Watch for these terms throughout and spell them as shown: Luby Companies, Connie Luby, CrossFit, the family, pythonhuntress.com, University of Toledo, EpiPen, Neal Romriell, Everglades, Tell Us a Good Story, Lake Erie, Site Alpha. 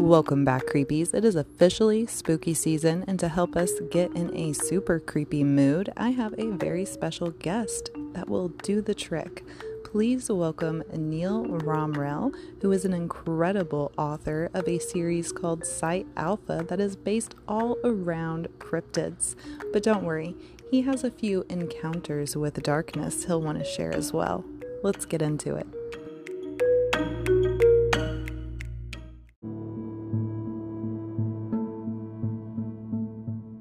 Welcome back, creepies. It is officially spooky season, and to help us get in a super creepy mood, I have a very special guest that will do the trick. Please welcome Neal Romriell, who is an incredible author of a series called Site Alpha that is based all around cryptids. But don't worry, he has a few encounters with darkness he'll want to share as well. Let's get into it.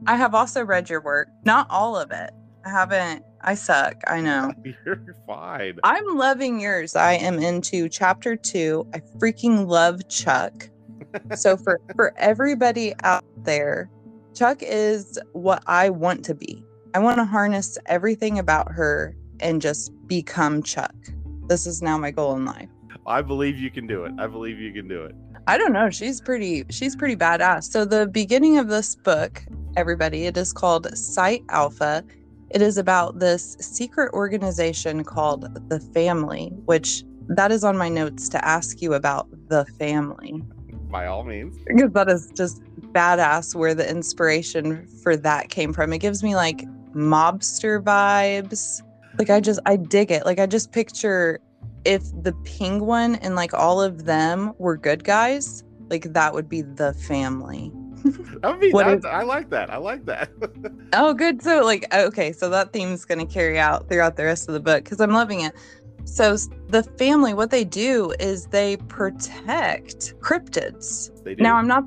I have also read your work. Not all of it. I haven't. I suck. I know. You're fine. I'm loving yours. I am into chapter 2. I freaking love Chuck. So for everybody out there, Chuck is what I want to be. I want to harness everything about her and just become Chuck. This is now my goal in life. I believe you can do it. I believe you can do it. I don't know. She's pretty badass. So the beginning of this book, everybody, it is called Site Alpha. It is about this secret organization called the Family, which that is on my notes to ask you about the Family. By all means. Because that is just badass where the inspiration for that came from. It gives me like mobster vibes. Like I dig it. Like I just picture if the penguin and like all of them were good guys, like that would be the Family. I like that. I like that. Oh, good. So like, okay, so that theme's going to carry out throughout the rest of the book because I'm loving it. So the Family, what they do is they protect cryptids. They do. Now I'm not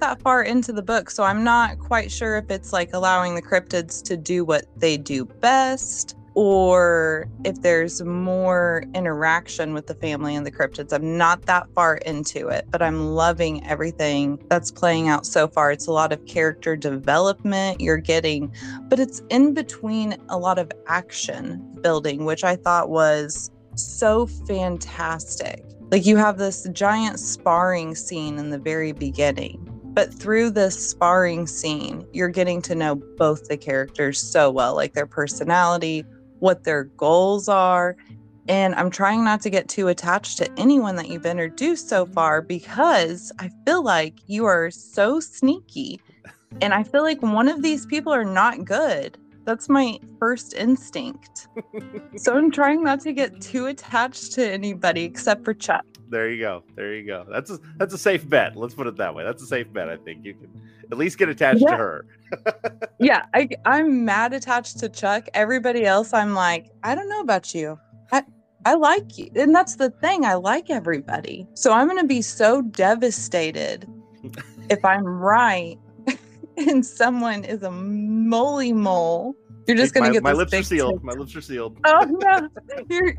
that far into the book, so I'm not quite sure if it's like allowing the cryptids to do what they do best or if there's more interaction with the Family and the cryptids. I'm not that far into it, but I'm loving everything that's playing out so far. It's a lot of character development you're getting, but it's in between a lot of action building, which I thought was so fantastic. Like you have this giant sparring scene in the very beginning, but through this sparring scene, you're getting to know both the characters so well, like their personality, what their goals are. And I'm trying not to get too attached to anyone that you've introduced so far because I feel like you are so sneaky. And I feel like one of these people are not good. That's my first instinct. So I'm trying not to get too attached to anybody except for Chuck. There you go. There you go. That's a safe bet. Let's put it that way. That's a safe bet. I think you can at least get attached to her. Yeah. I'm mad attached to Chuck. Everybody else, I'm like, I don't know about you. I like you. And that's the thing. I like everybody. So I'm going to be so devastated if I'm right and someone is a moly mole. You're just going to get my lips are sealed. My lips are sealed. Oh, no. You're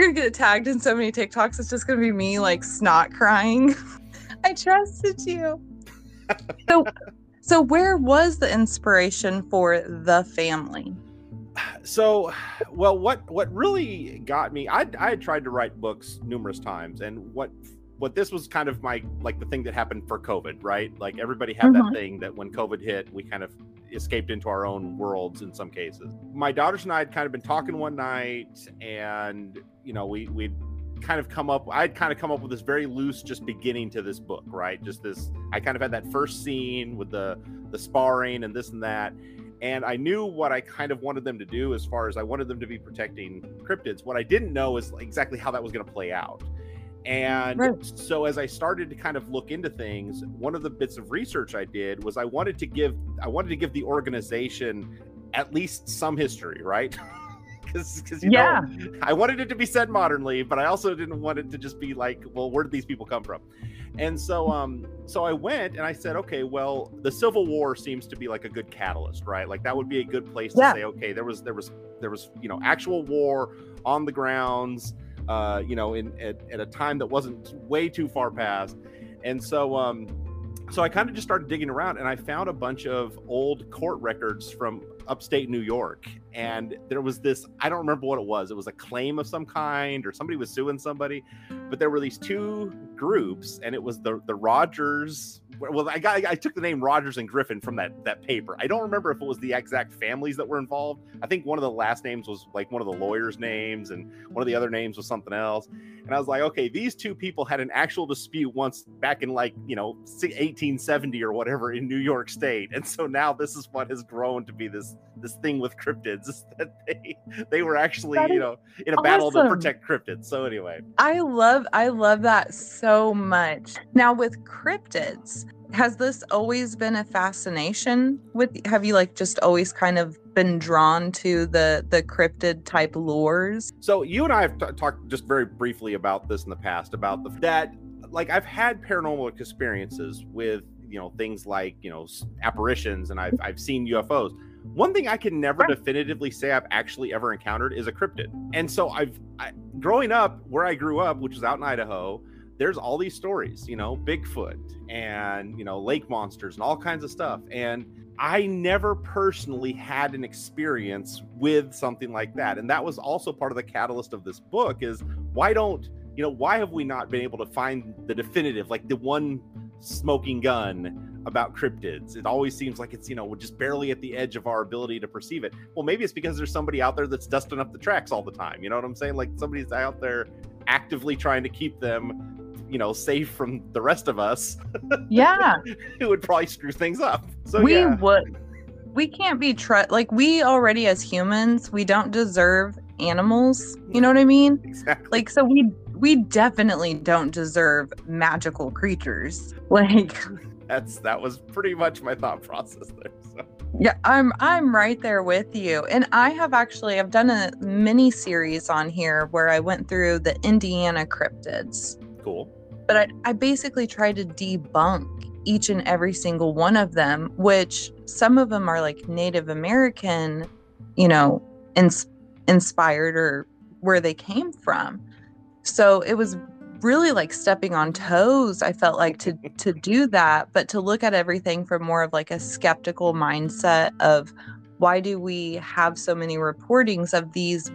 going to get tagged in so many TikToks. It's just going to be me, like, snot crying. I trusted you. So where was the inspiration for the Family? So, well, what really got me, I had tried to write books numerous times. And what this was kind of my, like, the thing that happened for COVID, right? Like, everybody had that thing that when COVID hit, we kind of escaped into our own worlds in some cases. My daughters and I had kind of been talking one night, and you know, we'd kind of come up with this very loose just beginning to this book, right? Just this, I kind of had that first scene with the sparring and this and that. And I knew what I kind of wanted them to do as far as I wanted them to be protecting cryptids. What I didn't know is exactly how that was going to play out. And so as I started to kind of look into things, one of the bits of research I did was I wanted to give the organization at least some history, right? Because you know, I wanted it to be said modernly, but I also didn't want it to just be like, well, where did these people come from? And so I went and I said, okay, well, the Civil War seems to be like a good catalyst, right? Like that would be a good place to say, okay, there was you know, actual war on the grounds, you know, at a time that wasn't way too far past. And so I kind of just started digging around and I found a bunch of old court records from upstate New York and there was this, I don't remember what it was a claim of some kind, or somebody was suing somebody, but there were these two groups, and it was the Rogers, well, I took the name Rogers and Griffin from that paper. I don't remember if it was the exact families that were involved. I think one of the last names was like one of the lawyers' names, and one of the other names was something else. And I was like, okay, these two people had an actual dispute once back in 1870 or whatever in New York State. And so now this is what has grown to be this thing with cryptids, is that they were actually, in a battle to protect cryptids. So anyway, I love that so much. Now with cryptids, has this always been a fascination with, have you just always kind of been drawn to the cryptid type lores? So you and I have talked just very briefly about this in the past, about that I've had paranormal experiences with, things like, apparitions, and I've seen UFOs. One thing I can never definitively say I've actually ever encountered is a cryptid. And so growing up where I grew up, which is out in Idaho, there's all these stories, Bigfoot and, lake monsters and all kinds of stuff. And I never personally had an experience with something like that. And that was also part of the catalyst of this book, is why have we not been able to find the definitive, the one smoking gun about cryptids? It always seems like it's, we're just barely at the edge of our ability to perceive it. Well, maybe it's because there's somebody out there that's dusting up the tracks all the time. You know what I'm saying? Somebody's out there actively trying to keep them safe from the rest of us. Yeah. It would probably screw things up. So we can't be we already as humans, we don't deserve animals. You know what I mean? Exactly. So we definitely don't deserve magical creatures. That was pretty much my thought process there. So. Yeah, I'm right there with you. And I've done a mini series on here where I went through the Indiana cryptids. Cool. But I basically try to debunk each and every single one of them, which some of them are Native American, inspired, or where they came from. So it was really stepping on toes, I felt like, to do that, but to look at everything from more of a skeptical mindset of, why do we have so many reportings of these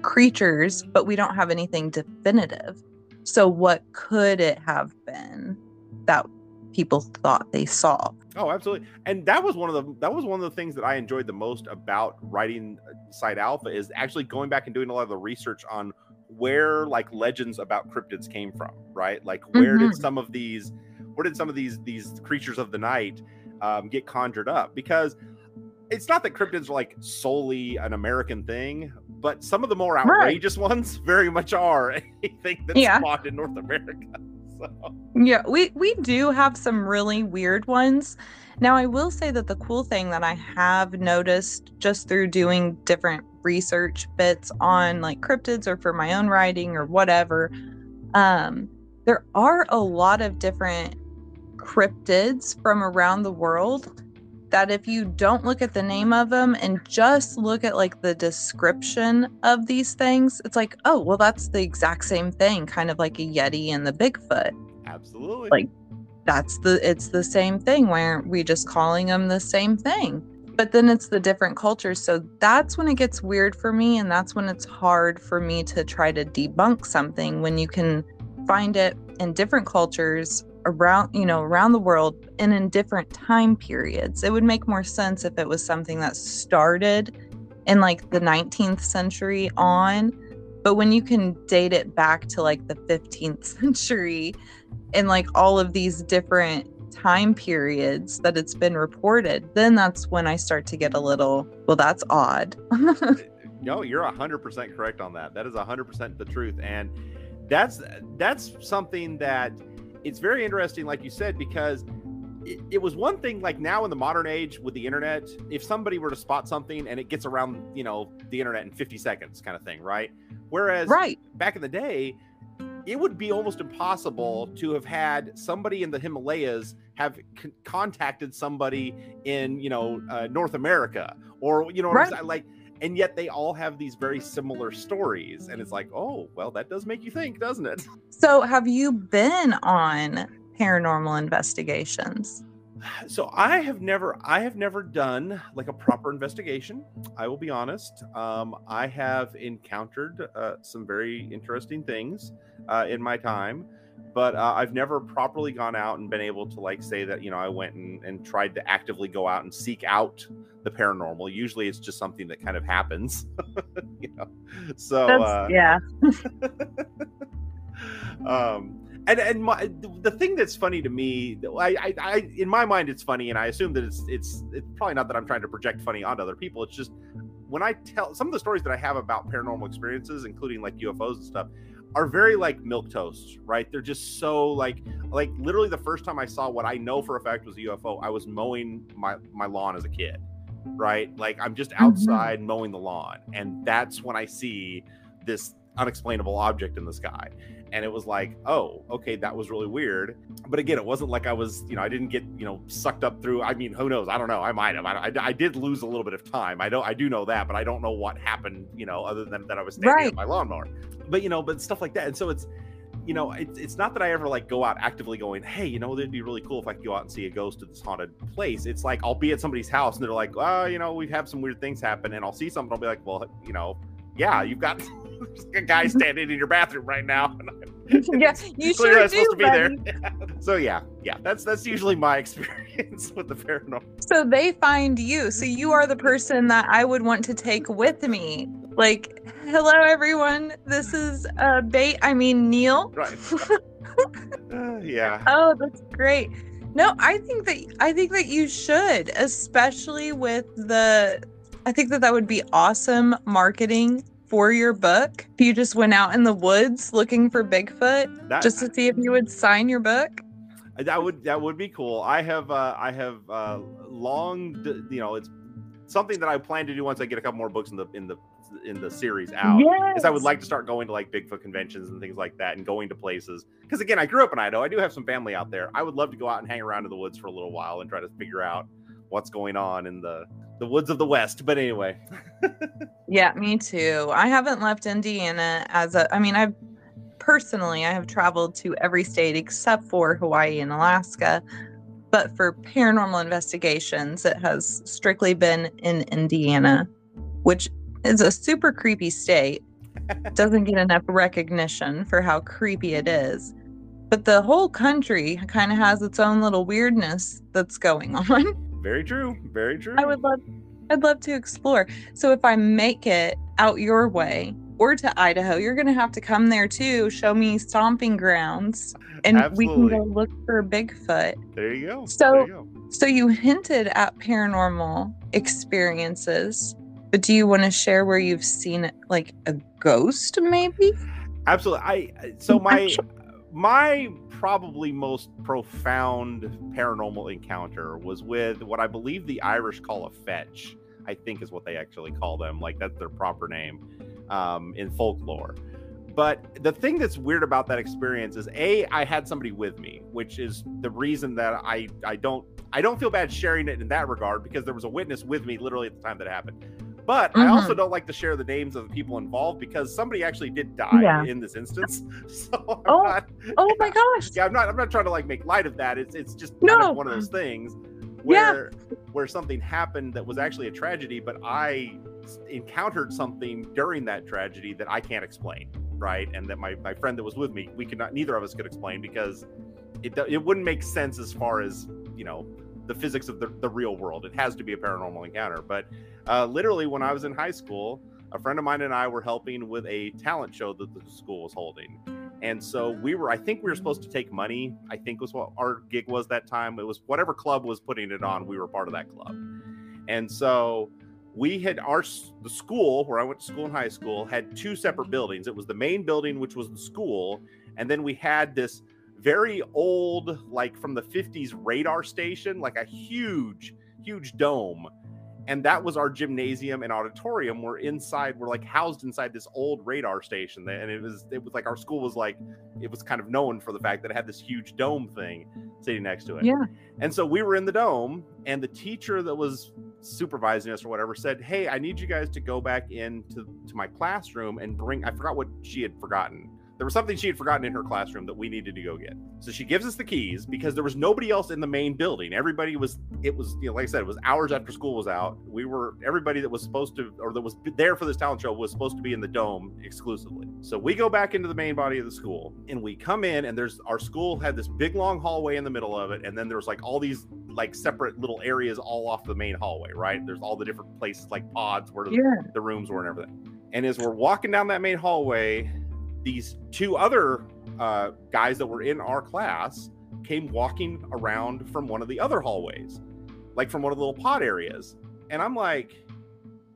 creatures, but we don't have anything definitive? So what could it have been that people thought they saw? Oh, absolutely. And that was one of the things that I enjoyed the most about writing Site Alpha, is actually going back and doing a lot of the research on where legends about cryptids came from, right? Where did some of these creatures of the night get conjured up? Because it's not that cryptids are solely an American thing, but some of the more outrageous ones very much are anything that's spotted in North America. So. Yeah, we do have some really weird ones. Now, I will say that the cool thing that I have noticed just through doing different research bits on cryptids, or for my own writing or whatever, there are a lot of different cryptids from around the world that if you don't look at the name of them and just look at the description of these things, it's oh, well, that's the exact same thing, kind of like a Yeti and the Bigfoot. Absolutely. It's the same thing. Why aren't we just calling them the same thing? But then it's the different cultures. So that's when it gets weird for me. And that's when it's hard for me to try to debunk something, when you can find it in different cultures around around the world and in different time periods. It would make more sense if it was something that started in the 19th century on, but when you can date it back to the 15th century and all of these different time periods that it's been reported, then that's when I start to get a little, well, that's odd. No, you're 100% correct on that. That is 100% the truth. And that's something that, it's very interesting, like you said, because it was one thing, now in the modern age with the internet, if somebody were to spot something and it gets around, the internet in 50 seconds kind of thing, right? Whereas back in the day, it would be almost impossible to have had somebody in the Himalayas have contacted somebody in, North America, or, and yet they all have these very similar stories. And it's oh, well, that does make you think, doesn't it? So have you been on paranormal investigations? So I have never done like a proper investigation. I will be honest. I have encountered some very interesting things in my time, but I've never properly gone out and been able to like say that, you know, I went and tried to actively go out and seek out the paranormal. Usually it's just something that kind of happens, you know? So, yeah. And the thing that's funny to me, I in my mind it's funny, and I assume that it's probably not that I'm trying to project funny onto other people. It's just when I tell some of the stories that I have about paranormal experiences, including like UFOs and stuff, are very like milquetoast, right? They're just so like literally the first time I saw what I know for a fact was a UFO, I was mowing my lawn as a kid, right? Like I'm just outside mowing the lawn, and that's when I see this unexplainable object in the sky. And it was like, oh, okay, that was really weird. But again, it wasn't like I was, you know, I didn't get, you know, sucked up through. I mean, who knows? I don't know. I might have. I did lose a little bit of time. I do know that, but I don't know what happened, you know, other than that I was standing on my lawnmower. But, you know, but stuff like that. And so it's, you know, it's not that I ever like go out actively going, hey, you know, it'd be really cool if I could go out and see a ghost at this haunted place. It's like, I'll be at somebody's house and they're like, oh, you know, we have some weird things happen. And I'll see something. I'll be like, well, you know, yeah, you've got a guy standing in your bathroom right now. Yeah, you sure do, supposed to be there. Yeah. So yeah, that's usually my experience with the paranormal. So they find you. So you are the person that I would want to take with me. Like, hello everyone, this is Neal. Right. Yeah. Oh, that's great. No, I think that you should, especially with the. I think that would be awesome marketing for your book. If you just went out in the woods looking for Bigfoot, just to see if you would sign your book. That would be cool. I have long, you know, it's something that I plan to do once I get a couple more books in the series out. Yes. Is I would like to start going to like Bigfoot conventions and things like that, and going to places. Because again, I grew up in Idaho. I do have some family out there. I would love to go out and hang around in the woods for a little while and try to figure out what's going on in the woods of the West. But anyway. Yeah, me too. I haven't left Indiana I have traveled to every state except for Hawaii and Alaska, but for paranormal investigations, it has strictly been in Indiana, which is a super creepy state. Doesn't get enough recognition for how creepy it is. But the whole country kind of has its own little weirdness that's going on. Very true. Very true. I'd love to explore. So if I make it out your way or to Idaho, you're going to have to come there too. Show me stomping grounds and Absolutely. We can go look for Bigfoot. There you go. So you hinted at paranormal experiences, but do you want to share where you've seen like a ghost maybe? Absolutely. My probably most profound paranormal encounter was with what I believe the Irish call a fetch, I think is what they actually call them. Like that's their proper name in folklore. But the thing that's weird about that experience is I had somebody with me, which is the reason that I don't feel bad sharing it in that regard, because there was a witness with me literally at the time that it happened. But I also don't like to share the names of the people involved, because somebody actually did die in this instance. So my gosh! Yeah, I'm not trying to like make light of that. It's just kind of one of those things where something happened that was actually a tragedy, but I encountered something during that tragedy that I can't explain, right? And that my friend that was with me, neither of us could explain, because it wouldn't make sense as far as, you know, the physics of the real world. It has to be a paranormal encounter. But literally when I was in high school, a friend of mine and I were helping with a talent show that the school was holding. And so I think we were supposed to take money, I think was what our gig was that time. It was whatever club was putting it on, we were part of that club. And so we had the school where I went to school in high school had two separate buildings. It was the main building, which was the school. And then we had this very old, like from the 50s radar station, like a huge, huge dome. And that was our gymnasium and auditorium. We're like housed inside this old radar station. And it was like, our school was like, it was kind of known for the fact that it had this huge dome thing sitting next to it. Yeah. And so we were in the dome, and the teacher that was supervising us or whatever said, hey, I need you guys to go back into my classroom and I forgot what she had forgotten. There was something she had forgotten in her classroom that we needed to go get. So she gives us the keys because there was nobody else in the main building. Everybody was, it was, you know, like I said, it was hours after school was out. We were, everybody that was supposed to, or that was there for this talent show was supposed to be in the dome exclusively. So we go back into the main body of the school and we come in, and there's, our school had this big long hallway in the middle of it. And then there was like all these like separate little areas all off the main hallway, right? There's all the different places like pods where the rooms were and everything. And as we're walking down that main hallway, these two other guys that were in our class came walking around from one of the other hallways, like from one of the little pod areas. And I'm like,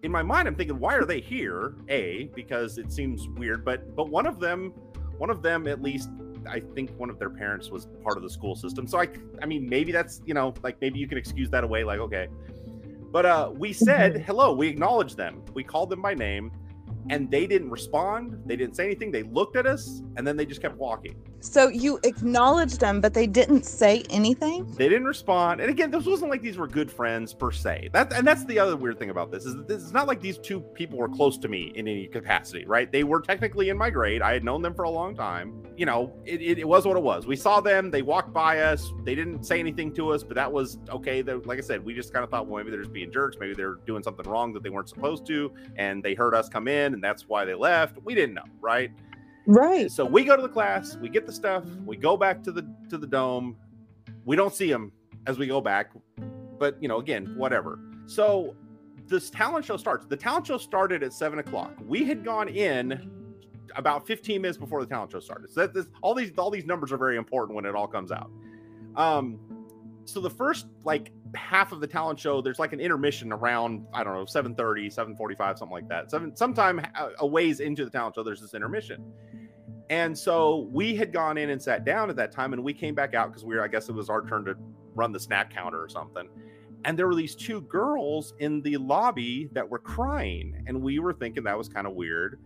in my mind, I'm thinking, why are they here? A, because it seems weird, but one of them, at least, I think one of their parents was part of the school system. So I mean, maybe that's, you know, like maybe you can excuse that away, like, okay. But we said, hello, we acknowledged them. We called them by name. And they didn't respond. They didn't say anything. They looked at us, and then they just kept walking. So you acknowledged them, but they didn't say anything? They didn't respond. And again, this wasn't like these were good friends per se. That's the other weird thing about this, is that this is not like these two people were close to me in any capacity, right? They were technically in my grade. I had known them for a long time. You know, it was what it was. We saw them. They walked by us. They didn't say anything to us, but that was okay. Like I said, we just kind of thought, well, maybe they're just being jerks. Maybe they're doing something wrong that they weren't supposed to, and they heard us come in, and that's why they left. We didn't know, right? Right. So we go to the class, we get the stuff, we go back to the dome. We don't see them as we go back, but you know, again, whatever. So this talent show starts. The talent show started at 7:00. We had gone in about 15 minutes before the talent show started. So that all these numbers are very important when it all comes out. So the first like half of the talent show, there's like an intermission around, I don't know, 7:30, 7:45, something like that. Sometime a ways into the talent show, there's this intermission. And so we had gone in and sat down at that time, and we came back out because I guess it was our turn to run the snack counter or something. And there were these two girls in the lobby that were crying, and we were thinking that was kind of weird.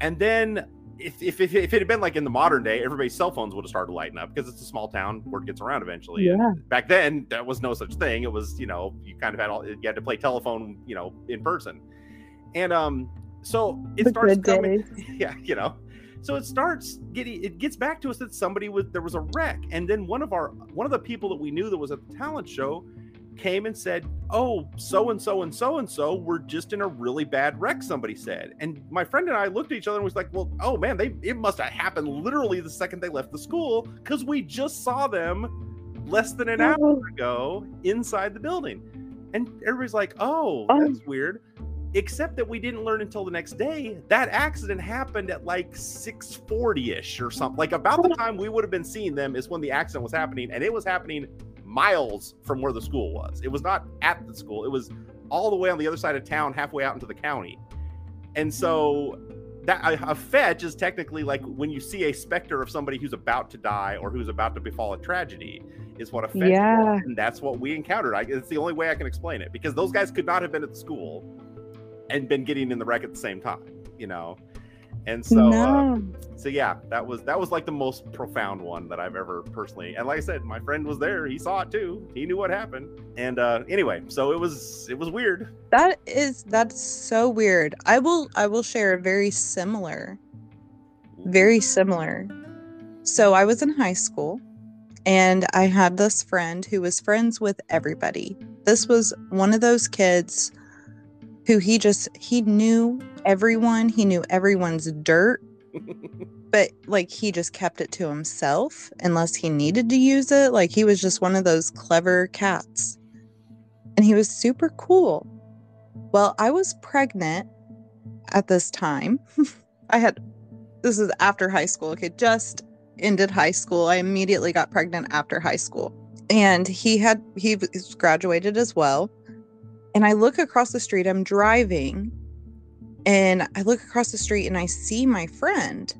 And then if it had been like in the modern day, everybody's cell phones would have started lighting up because it's a small town. Word gets around eventually. Yeah. Back then, that was no such thing. It was, you know, you had to play telephone, you know, in person. And so it starts coming. Yeah, you know. So it gets back to us that there was a wreck. And then one of the people that we knew that was at the talent show came and said, oh, so-and-so and so-and-so were just in a really bad wreck, somebody said. And my friend and I looked at each other and was like, well, oh man, it must have happened literally the second they left the school, because we just saw them less than an hour ago inside the building. And everybody's like, oh, that's weird. Except that we didn't learn until the next day. That accident happened at like 6:40-ish or something. Like about the time we would have been seeing them is when the accident was happening, and it was happening miles from where the school was. It was not at the school. It was all the way on the other side of town, halfway out into the county. And so that a fetch is technically like when you see a specter of somebody who's about to die or who's about to befall a tragedy is what a fetch is. And that's what we encountered. It's the only way I can explain it, because those guys could not have been at the school and been getting in the wreck at the same time, you know? And so, so yeah, that was like the most profound one that I've ever personally. And like I said, my friend was there. He saw it too. He knew what happened. And anyway, so it was weird. That's so weird. I will share a very similar. So I was in high school, and I had this friend who was friends with everybody. This was one of those kids who he knew everyone. He knew everyone's dirt, but like he just kept it to himself unless he needed to use it. Like he was just one of those clever cats, and he was super cool. Well, I was pregnant at this time. This is after high school. Okay. Just ended high school. I immediately got pregnant after high school, and he graduated as well. And I look across the street, I'm driving, and I look across the street and I see my friend,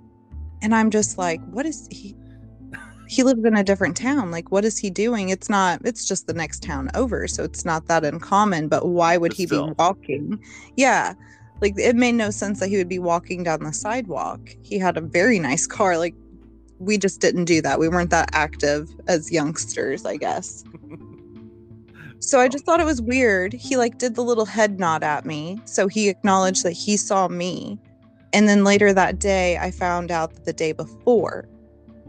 and I'm just like, what is he? He lives in a different town. Like, what is he doing? It's just the next town over. So it's not that uncommon, but why would he be walking? Yeah. Like it made no sense that he would be walking down the sidewalk. He had a very nice car. Like we just didn't do that. We weren't that active as youngsters, I guess. So I just thought it was weird. He like did the little head nod at me. So he acknowledged that he saw me. And then later that day, I found out that the day before,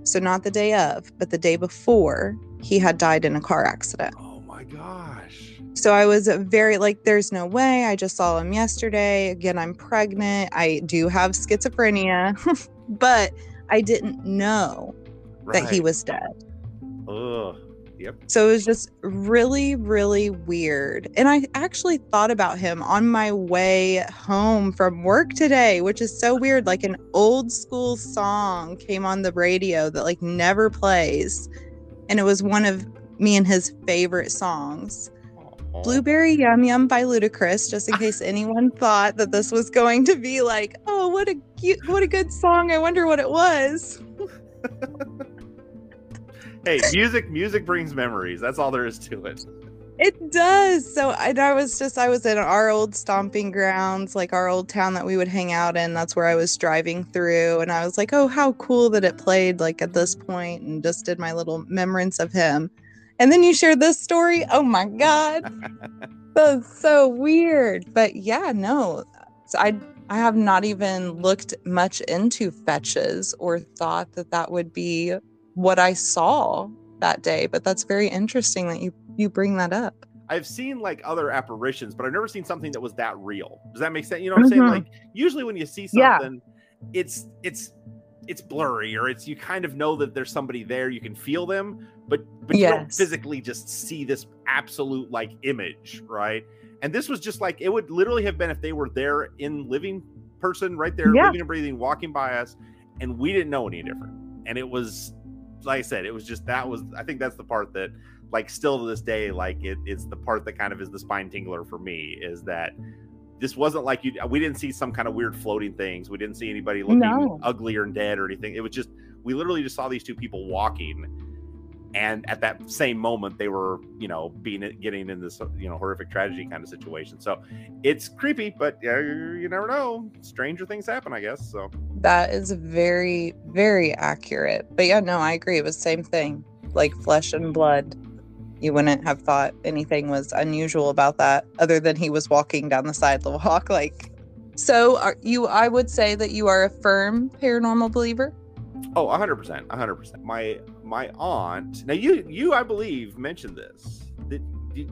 so not the day of, but the day before, he had died in a car accident. Oh my gosh. So I was very like, there's no way. I just saw him yesterday. Again, I'm pregnant. I do have schizophrenia, but I didn't know that he was dead. Ugh. Yep. So it was just really, really weird. And I actually thought about him on my way home from work today, which is so weird. Like an old school song came on the radio that like never plays. And it was one of me and his favorite songs. Aww. Blueberry Yum Yum by Ludacris, just in case anyone thought that this was going to be like, oh, what a good song. I wonder what it was. Hey, music brings memories. That's all there is to it. It does. So I was in our old stomping grounds, like our old town that we would hang out in. That's where I was driving through. And I was like, oh, how cool that it played like at this point, and just did my little remembrance of him. And then you shared this story. Oh, my God. That's so weird. But yeah, no, so I have not even looked much into fetches or thought that that would be what I saw that day, but that's very interesting that you bring that up. I've seen like other apparitions, but I've never seen something that was that real. Does that make sense? You know what I'm saying? Like usually when you see something, it's blurry, or it's, you kind of know that there's somebody there, you can feel them, but you don't physically just see this absolute like image, right? And this was just like, it would literally have been if they were there in living person right there, living and breathing, walking by us, and we didn't know any different. And it was, like I said, it was just, I think that's the part that like still to this day, like it's the part that kind of is the spine tingler for me, is that this wasn't like we didn't see some kind of weird floating things. We didn't see anybody looking ugly or dead or anything. It was just, we literally just saw these two people walking. And at that same moment, they were, you know, getting in this, you know, horrific tragedy kind of situation. So it's creepy, but you never know. Stranger things happen, I guess. So that is very, very accurate. But yeah, no, I agree. It was the same thing, like flesh and blood. You wouldn't have thought anything was unusual about that, other than he was walking down the side of the walk. Like, so are you? I would say that you are a firm paranormal believer. Oh, 100%, 100%. My aunt. Now, you I believe mentioned this. Did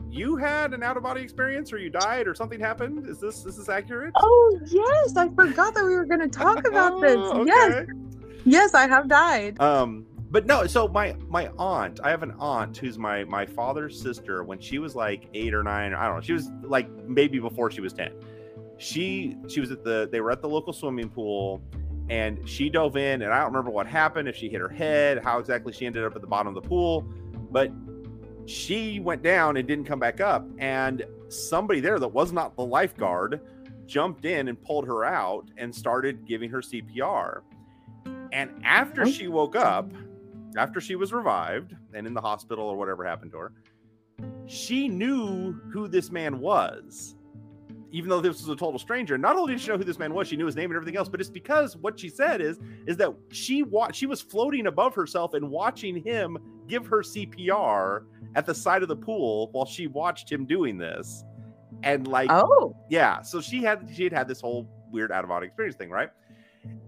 you had an out of body experience, or you died, or something happened? Is this accurate? Oh yes, I forgot that we were going to talk about this. Okay. Yes, I have died. But no. So my aunt. I have an aunt who's my father's sister. When she was like 8 or 9, I don't know. She was like maybe before she was 10. She was at the. They were at the local swimming pool. And she dove in, and I don't remember what happened, if she hit her head, how exactly she ended up at the bottom of the pool, but she went down and didn't come back up. And somebody there that was not the lifeguard jumped in and pulled her out and started giving her CPR. And after she woke up, after she was revived and in the hospital or whatever happened to her, she knew who this man was. Even though this was a total stranger, not only did she know who this man was, she knew his name and everything else, but it's because what she said is that she was floating above herself and watching him give her CPR at the side of the pool while she watched him doing this. And like, so she had this whole weird out-of-body experience thing, right?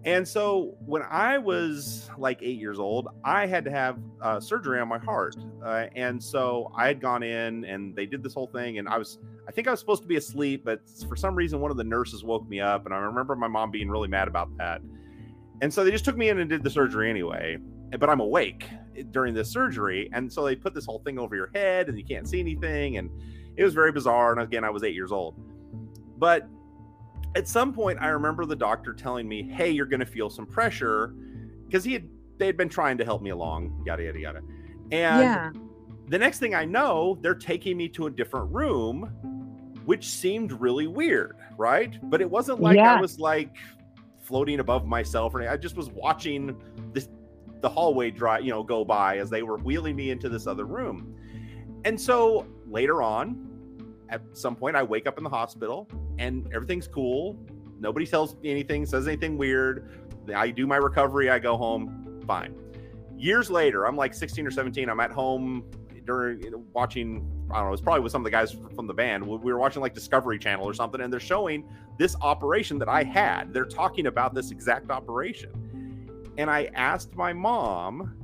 And so when I was like 8 years old, I had to have surgery on my heart. And so I had gone in and they did this whole thing. And I think I was supposed to be asleep, but for some reason, one of the nurses woke me up. And I remember my mom being really mad about that. And so they just took me in and did the surgery anyway. But I'm awake during this surgery. And so they put this whole thing over your head and you can't see anything. And it was very bizarre. And again, I was 8 years old. But at some point, I remember the doctor telling me, hey, you're going to feel some pressure, because they had been trying to help me along, yada, yada, yada. And the next thing I know, they're taking me to a different room, which seemed really weird, right? But it wasn't like I was like floating above myself or anything. I just was watching the hallway go by as they were wheeling me into this other room. And so later on, at some point, I wake up in the hospital and everything's cool. Nobody tells me anything, says anything weird. I do my recovery. I go home. Fine. Years later, I'm like 16 or 17. I'm at home during watching, I don't know, it's probably with some of the guys from the band. We were watching like Discovery Channel or something, and they're showing this operation that I had. They're talking about this exact operation. And I asked my mom,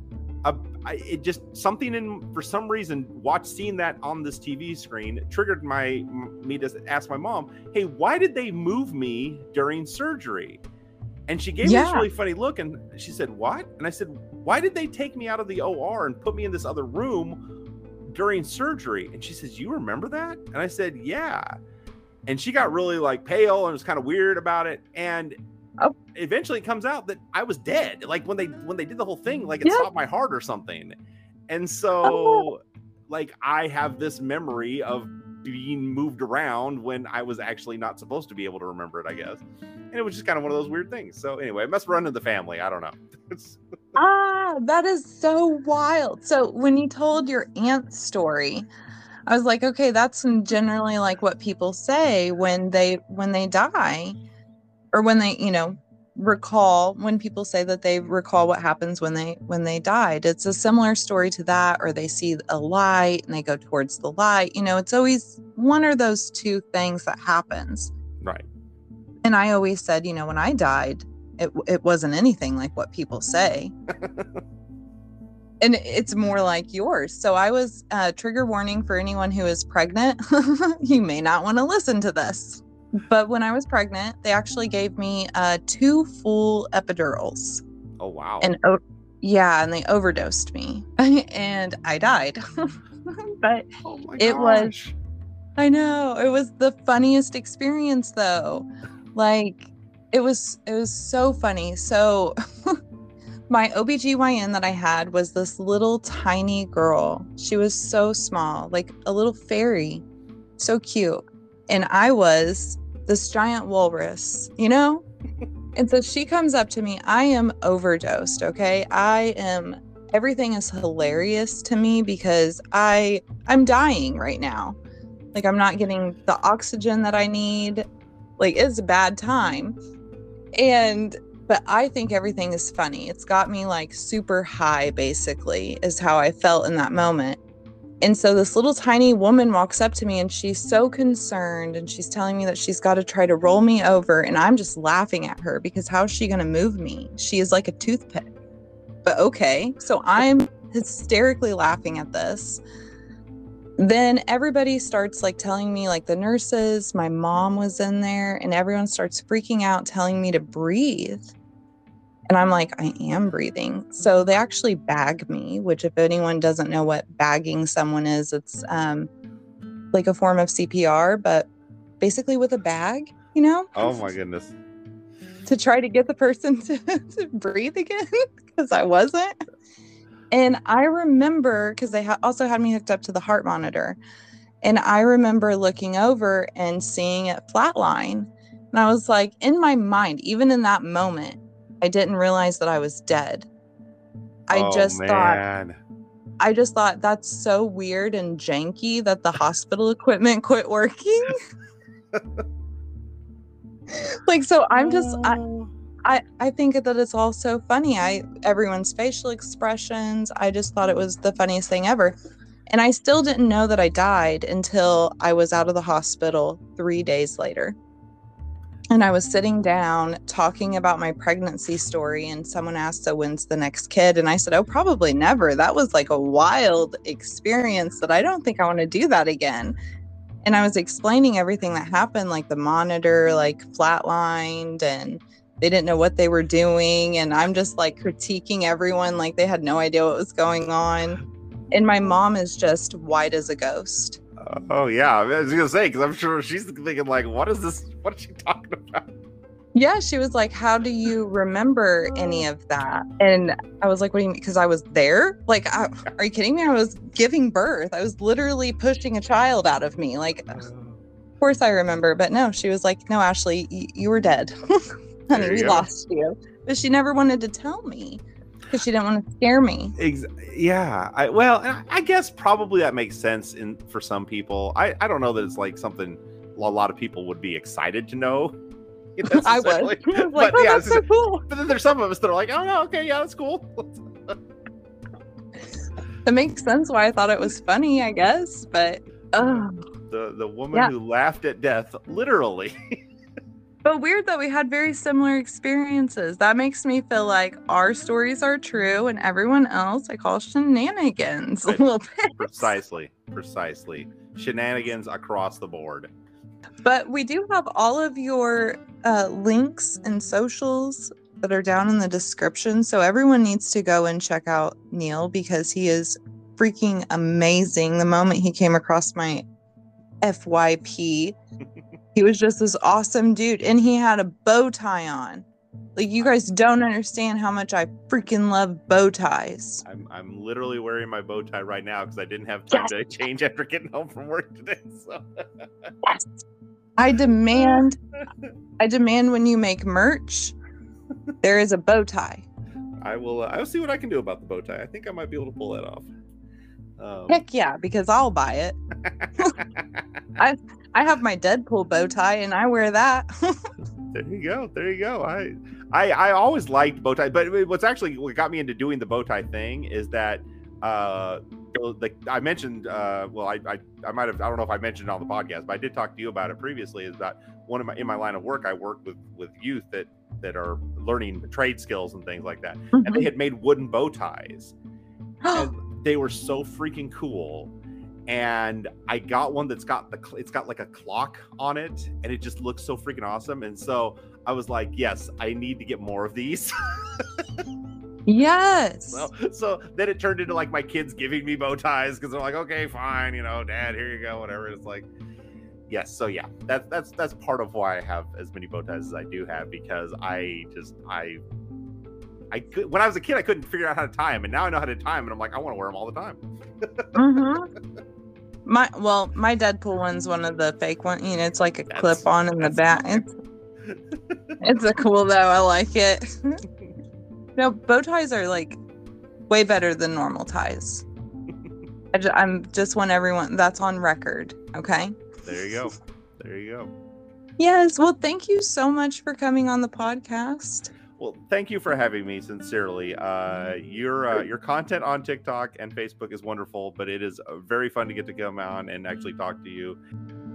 it just something in, for some reason, seeing that on this TV screen triggered me to ask my mom, hey, why did they move me during surgery? And she gave me this really funny look, and she said, what? And I said, why did they take me out of the OR and put me in this other room during surgery? And she says, you remember that? And I said, yeah. And she got really like pale and was kind of weird about it. And eventually it comes out that I was dead. Like when they did the whole thing, like it stopped my heart or something. And so like I have this memory of being moved around when I was actually not supposed to be able to remember it, I guess. And it was just kind of one of those weird things. So anyway, it must run in the family. I don't know. That is so wild. So when you told your aunt's story, I was like, okay, that's generally like what people say when they die, or when they, you know, recall, when people say that they recall what happens when they died. It's a similar story to that, or they see a light and they go towards the light. You know, it's always one or those two things that happens. Right. And I always said, you know, when I died, it wasn't anything like what people say. And it's more like yours. So I was trigger warning for anyone who is pregnant. You may not want to listen to this. But when I was pregnant, they actually gave me 2 full epidurals. Oh, wow. And and they overdosed me. And I died. But oh my gosh. It was... I know. It was the funniest experience, though. Like, it was so funny. So my OBGYN that I had was this little tiny girl. She was so small, like a little fairy, so cute. And I was this giant walrus, you know? And so she comes up to me. I am overdosed, okay? Everything is hilarious to me because I'm dying right now. Like, I'm not getting the oxygen that I need. Like, it's a bad time. But I think everything is funny. It's got me like super high, basically, is how I felt in that moment. And so this little tiny woman walks up to me, and she's so concerned, and she's telling me that she's got to try to roll me over. And I'm just laughing at her because how is she going to move me? She is like a toothpick. But okay. So I'm hysterically laughing at this. Then everybody starts like telling me, like the nurses, my mom was in there, and everyone starts freaking out, telling me to breathe. And I'm like, I am breathing. So they actually bag me, which if anyone doesn't know what bagging someone is, it's like a form of CPR, but basically with a bag, you know? Oh my goodness. To try to get the person to breathe again, because I wasn't. And I remember, because they also had me hooked up to the heart monitor, and I remember looking over and seeing it flatline. And I was like, in my mind, even in that moment, I didn't realize that I was dead. I just thought that's so weird and janky that the hospital equipment quit working. Like, so I'm just... I think that it's all so funny. Everyone's facial expressions. I just thought it was the funniest thing ever. And I still didn't know that I died until I was out of the hospital 3 days later. And I was sitting down talking about my pregnancy story, and someone asked, so when's the next kid? And I said, oh, probably never. That was like a wild experience that I don't think I want to do that again. And I was explaining everything that happened, like the monitor, like flatlined, and they didn't know what they were doing. And I'm just like critiquing everyone like they had no idea what was going on. And my mom is just white as a ghost. Oh, yeah. I was going to say, because I'm sure she's thinking like, what is this? What is she talking about? Yeah, she was like, how do you remember any of that? And I was like, what do you mean? Because I was there? Like, are you kidding me? I was giving birth. I was literally pushing a child out of me. Like, of course I remember. But no, she was like, no, Ashley, you were dead. Honey, we lost you. But she never wanted to tell me because she didn't want to scare me. Yeah. I guess probably that makes sense for some people. I don't know that it's like something a lot of people would be excited to know. I would. Like, but, oh, yeah, that's so cool. But then there's some of us that are like, oh, no, okay, yeah, that's cool. That makes sense why I thought it was funny, I guess, but the woman who laughed at death, literally. But weird that we had very similar experiences. That makes me feel like our stories are true and everyone else I call shenanigans a little bit. Precisely. Shenanigans across the board. But we do have all of your links and socials that are down in the description. So everyone needs to go and check out Neal because he is freaking amazing. The moment he came across my FYP, he was just this awesome dude, and he had a bow tie on. Like, you guys don't understand how much I freaking love bow ties. I'm literally wearing my bow tie right now because I didn't have time to change after getting home from work today. So. Yes. I demand when you make merch, there is a bow tie. I will see what I can do about the bow tie. I think I might be able to pull that off. Heck yeah, because I'll buy it. I have my Deadpool bow tie and I wear that. There you go. I always liked bow tie, but what got me into doing the bow tie thing is that I mentioned. I might have. I don't know if I mentioned it on the podcast, but I did talk to you about it previously. Is that one of my line of work? I work with youth that are learning trade skills and things like that, mm-hmm. and they had made wooden bow ties. And they were so freaking cool. And I got one that's got it's got like a clock on it, and it just looks so freaking awesome. And so I was like, yes, I need to get more of these. Yes. So then it turned into like my kids giving me bow ties because they're like, okay, fine, Dad, here you go, whatever. It's like, yes. So yeah, that's part of why I have as many bow ties as I do have, because when I was a kid, I couldn't figure out how to tie them, and now I know how to tie them, and I'm like, I want to wear them all the time. Mm-hmm. My Deadpool one's one of the fake ones. It's like a clip-on in the back. It's a cool though. I like it. No, bow ties are like way better than normal ties. I'm just want everyone that's on record. Okay. There you go. Yes. Well, thank you so much for coming on the podcast. Well, thank you for having me, sincerely. Your content on TikTok and Facebook is wonderful, but it is very fun to get to come on and actually talk to you.